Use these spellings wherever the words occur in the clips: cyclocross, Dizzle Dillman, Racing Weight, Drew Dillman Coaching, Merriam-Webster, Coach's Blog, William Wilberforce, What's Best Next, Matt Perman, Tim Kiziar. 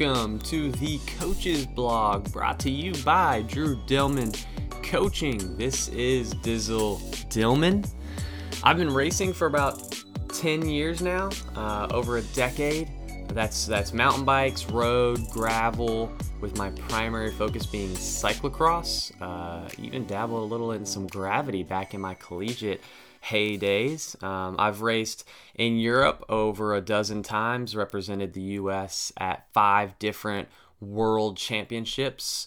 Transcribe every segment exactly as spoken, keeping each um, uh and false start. welcome to the Coach's Blog, brought to you by Drew Dillman Coaching. This is Dizzle Dillman. I've been racing for about ten years now, uh, over a decade. That's that's mountain bikes, road, gravel, with my primary focus being cyclocross. Uh, even dabble a little in some gravity back in my collegiate heydays. Um, I've raced in Europe over a dozen times, represented the U S at five different world championships,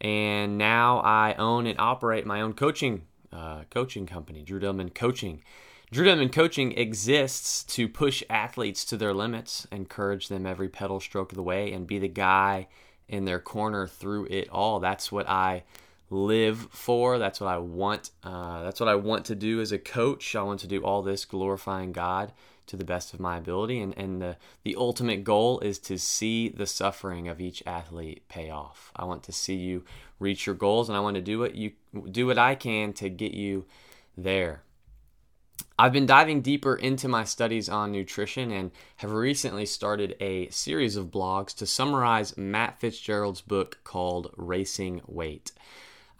and now I own and operate my own coaching uh, coaching company, Drew Dillman Coaching. Drew Dillman Coaching exists to push athletes to their limits, encourage them every pedal stroke of the way, and be the guy in their corner through it all. That's what I live for. That's what I want. Uh, that's what I want to do as a coach. I want to do all this glorifying God to the best of my ability. And, and the, the ultimate goal is to see the suffering of each athlete pay off. I want to see you reach your goals, and I want to do what you do what I can to get you there. I've been diving deeper into my studies on nutrition and have recently started a series of blogs to summarize Matt Fitzgerald's book called Racing Weight.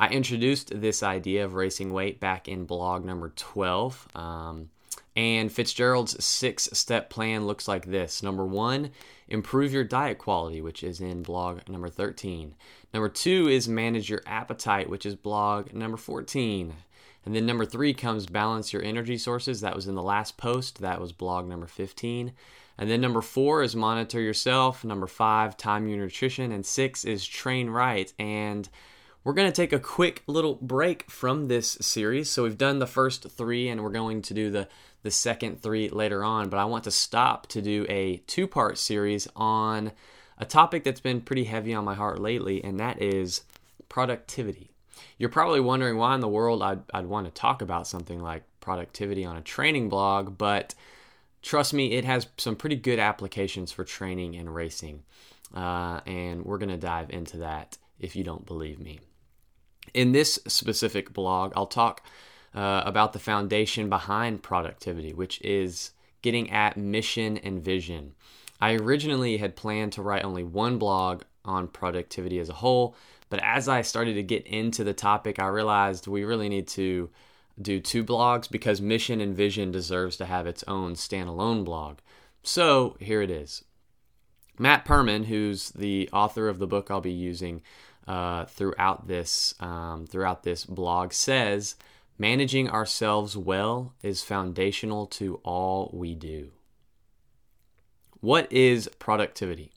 I introduced this idea of racing weight back in blog number twelve, um, and Fitzgerald's six-step plan looks like this. Number one, improve your diet quality, which is in blog number thirteen. Number two is manage your appetite, which is blog number fourteen. And then number three comes balance your energy sources. That was in the last post. That was blog number fifteen. And then number four is monitor yourself. Number five, time your nutrition. And six is train right. And we're going to take a quick little break from this series. So we've done the first three, and we're going to do the, the second three later on. But I want to stop to do a two-part series on a topic that's been pretty heavy on my heart lately, and that is productivity. You're probably wondering why in the world I'd, I'd want to talk about something like productivity on a training blog, but trust me, it has some pretty good applications for training and racing, uh, and we're going to dive into that if you don't believe me. In this specific blog, I'll talk uh, about the foundation behind productivity, which is getting at mission and vision. I originally had planned to write only one blog on productivity as a whole, but as I started to get into the topic, I realized we really need to do two blogs because mission and vision deserves to have its own standalone blog. So here it is. Matt Perman, who's the author of the book I'll be using uh, throughout this um, throughout this blog, says, "Managing ourselves well is foundational to all we do." What is productivity?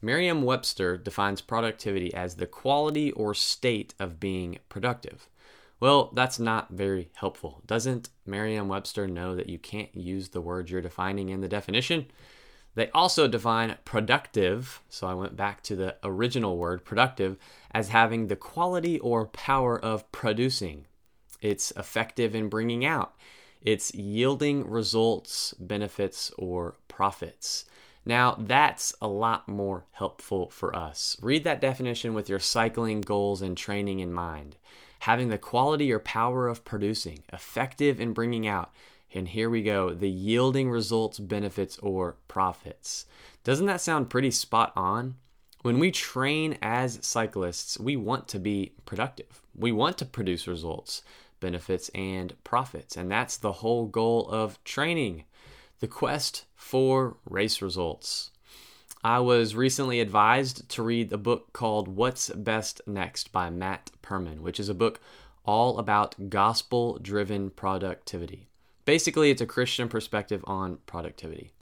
Merriam-Webster defines productivity as the quality or state of being productive. Well, that's not very helpful. Doesn't Merriam-Webster know that you can't use the word you're defining in the definition? They also define productive, so I went back to the original word, productive, as having the quality or power of producing. It's effective in bringing out. It's yielding results, benefits, or profits. Now, that's a lot more helpful for us. Read that definition with your cycling goals and training in mind. Having the quality or power of producing, effective in bringing out, and here we go, the yielding results, benefits, or profits. Doesn't that sound pretty spot on? When we train as cyclists, we want to be productive. We want to produce results, benefits, and profits, and that's the whole goal of training. The quest for race results. I was recently advised to read a book called What's Best Next by Matt Perman, which is a book all about gospel-driven productivity. Basically, it's a Christian perspective on productivity.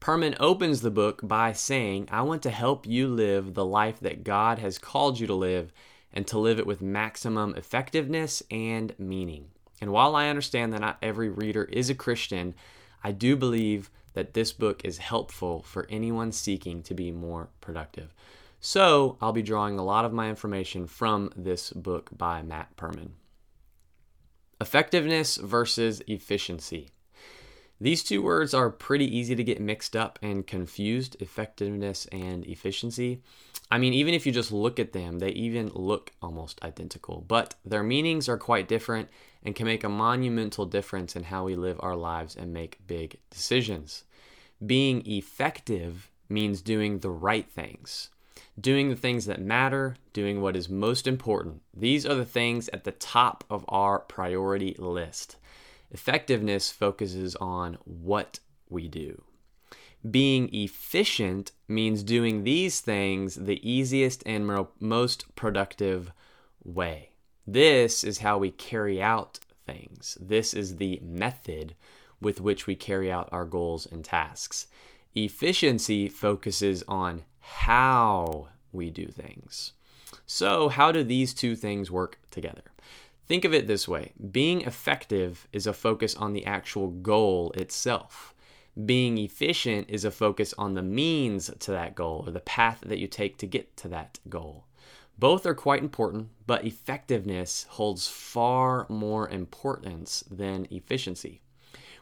Perman opens the book by saying, "I want to help you live the life that God has called you to live and to live it with maximum effectiveness and meaning." And while I understand that not every reader is a Christian, I do believe that this book is helpful for anyone seeking to be more productive. So I'll be drawing a lot of my information from this book by Matt Perman. Effectiveness versus efficiency. These two words are pretty easy to get mixed up and confused, effectiveness and efficiency. I mean, even if you just look at them, they even look almost identical, but their meanings are quite different and can make a monumental difference in how we live our lives and make big decisions. Being effective means doing the right things. doing the things that matter, doing what is most important. These are the things at the top of our priority list. Effectiveness focuses on what we do. Being efficient means doing these things the easiest and most productive way. This is how we carry out things. This is the method with which we carry out our goals and tasks. Efficiency focuses on how we do things. So, how do these two things work together? Think of it this way. Being effective is a focus on the actual goal itself. Being efficient is a focus on the means to that goal, or the path that you take to get to that goal. Both are quite important, but effectiveness holds far more importance than efficiency.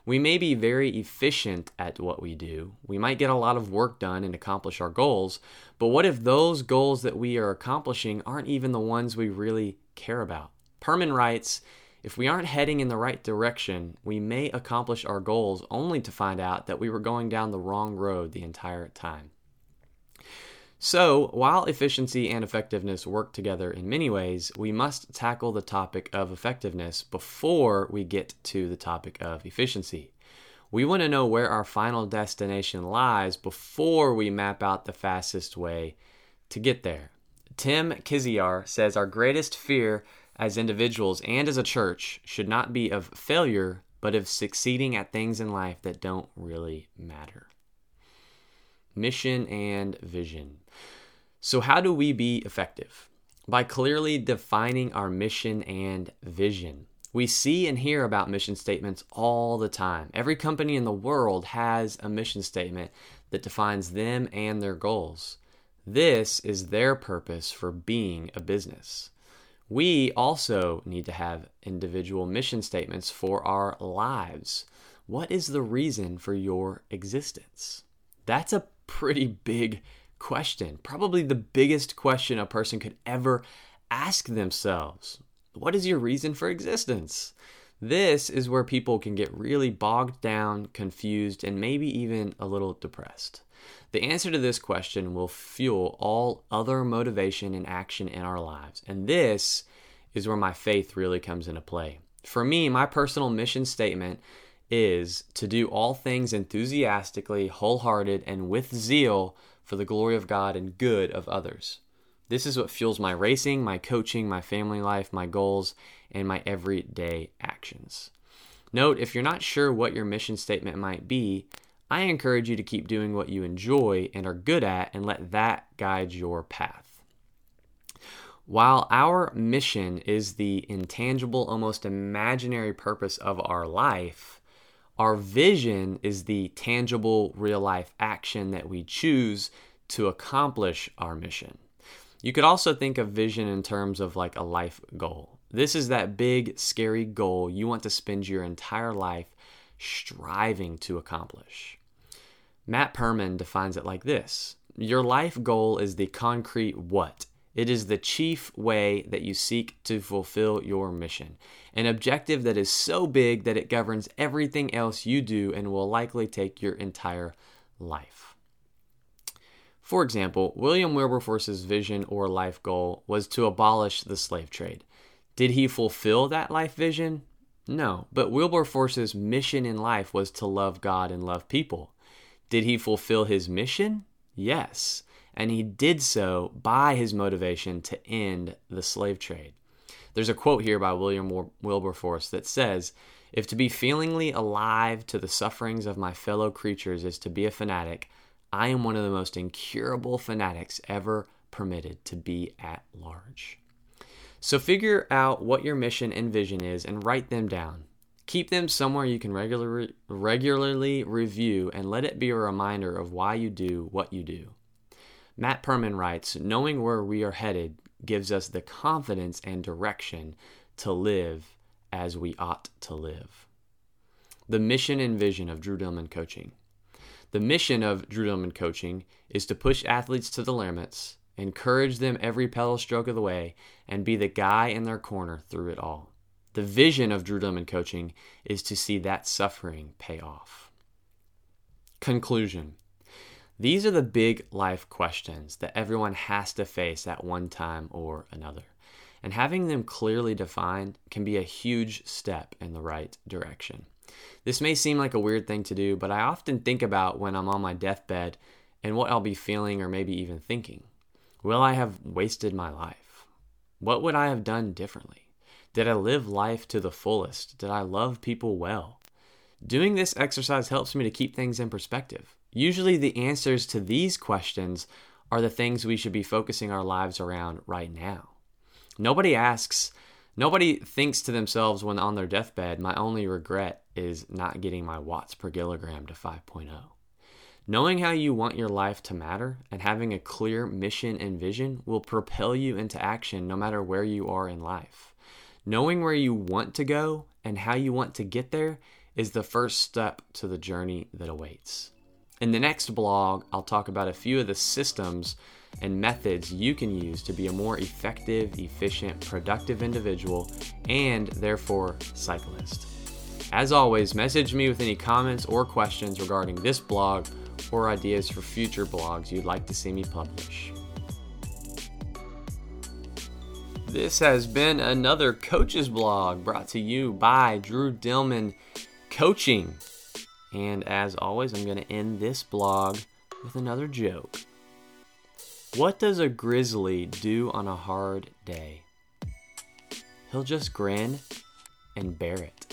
We may be very efficient at what we do. We might get a lot of work done and accomplish our goals, but what if those goals that we are accomplishing aren't even the ones we really care about? Perman writes, if we aren't heading in the right direction, we may accomplish our goals only to find out that we were going down the wrong road the entire time. So, while efficiency and effectiveness work together in many ways, we must tackle the topic of effectiveness before we get to the topic of efficiency. We want to know where our final destination lies before we map out the fastest way to get there. Tim Kiziar says our greatest fear as individuals and as a church should not be of failure, but of succeeding at things in life that don't really matter. Mission and vision. So how do we be effective? By clearly defining our mission and vision. We see and hear about mission statements all the time. Every company in the world has a mission statement that defines them and their goals. This is their purpose for being a business. We also need to have individual mission statements for our lives. What is the reason for your existence? That's a pretty big question. Probably the biggest question a person could ever ask themselves. What is your reason for existence? This is where people can get really bogged down, confused, and maybe even a little depressed. The answer to this question will fuel all other motivation and action in our lives. And this is where my faith really comes into play. For me, my personal mission statement is to do all things enthusiastically, wholehearted, and with zeal for the glory of God and good of others. This is what fuels my racing, my coaching, my family life, my goals, and my everyday actions. Note, if you're not sure what your mission statement might be, I encourage you to keep doing what you enjoy and are good at and let that guide your path. While our mission is the intangible, almost imaginary purpose of our life, our vision is the tangible, real-life action that we choose to accomplish our mission. You could also think of vision in terms of like a life goal. This is that big, scary goal you want to spend your entire life striving to accomplish. Matt Perman defines it like this. Your life goal is the concrete what. It is the chief way that you seek to fulfill your mission, an objective that is so big that it governs everything else you do and will likely take your entire life. For example, William Wilberforce's vision or life goal was to abolish the slave trade. Did he fulfill that life vision? No, but Wilberforce's mission in life was to love God and love people. Did he fulfill his mission? Yes. And he did so by his motivation to end the slave trade. There's a quote here by William Wilberforce that says, "If to be feelingly alive to the sufferings of my fellow creatures is to be a fanatic, I am one of the most incurable fanatics ever permitted to be at large." So figure out what your mission and vision is and write them down. Keep them somewhere you can regularly regularly review and let it be a reminder of why you do what you do. Matt Perman writes, knowing where we are headed gives us the confidence and direction to live as we ought to live. The mission and vision of Drew Dillman Coaching. The mission of Drew Dillman Coaching is to push athletes to the limits, encourage them every pedal stroke of the way, and be the guy in their corner through it all. The vision of Drew Dillman Coaching is to see that suffering pay off. Conclusion. These are the big life questions that everyone has to face at one time or another. And having them clearly defined can be a huge step in the right direction. This may seem like a weird thing to do, but I often think about when I'm on my deathbed and what I'll be feeling or maybe even thinking. Will I have wasted my life? What would I have done differently? Did I live life to the fullest? Did I love people well? Doing this exercise helps me to keep things in perspective. Usually the answers to these questions are the things we should be focusing our lives around right now. Nobody asks, nobody thinks to themselves when on their deathbed, my only regret is not getting my watts per kilogram to five point oh. Knowing how you want your life to matter and having a clear mission and vision will propel you into action no matter where you are in life. Knowing where you want to go and how you want to get there is the first step to the journey that awaits. In the next blog, I'll talk about a few of the systems and methods you can use to be a more effective, efficient, productive individual and therefore cyclist. As always, message me with any comments or questions regarding this blog or ideas for future blogs you'd like to see me publish. This has been another Coach's Blog brought to you by Drew Dillman Coaching. And as always, I'm going to end this blog with another joke. What does a grizzly do on a hard day? He'll just grin and bear it.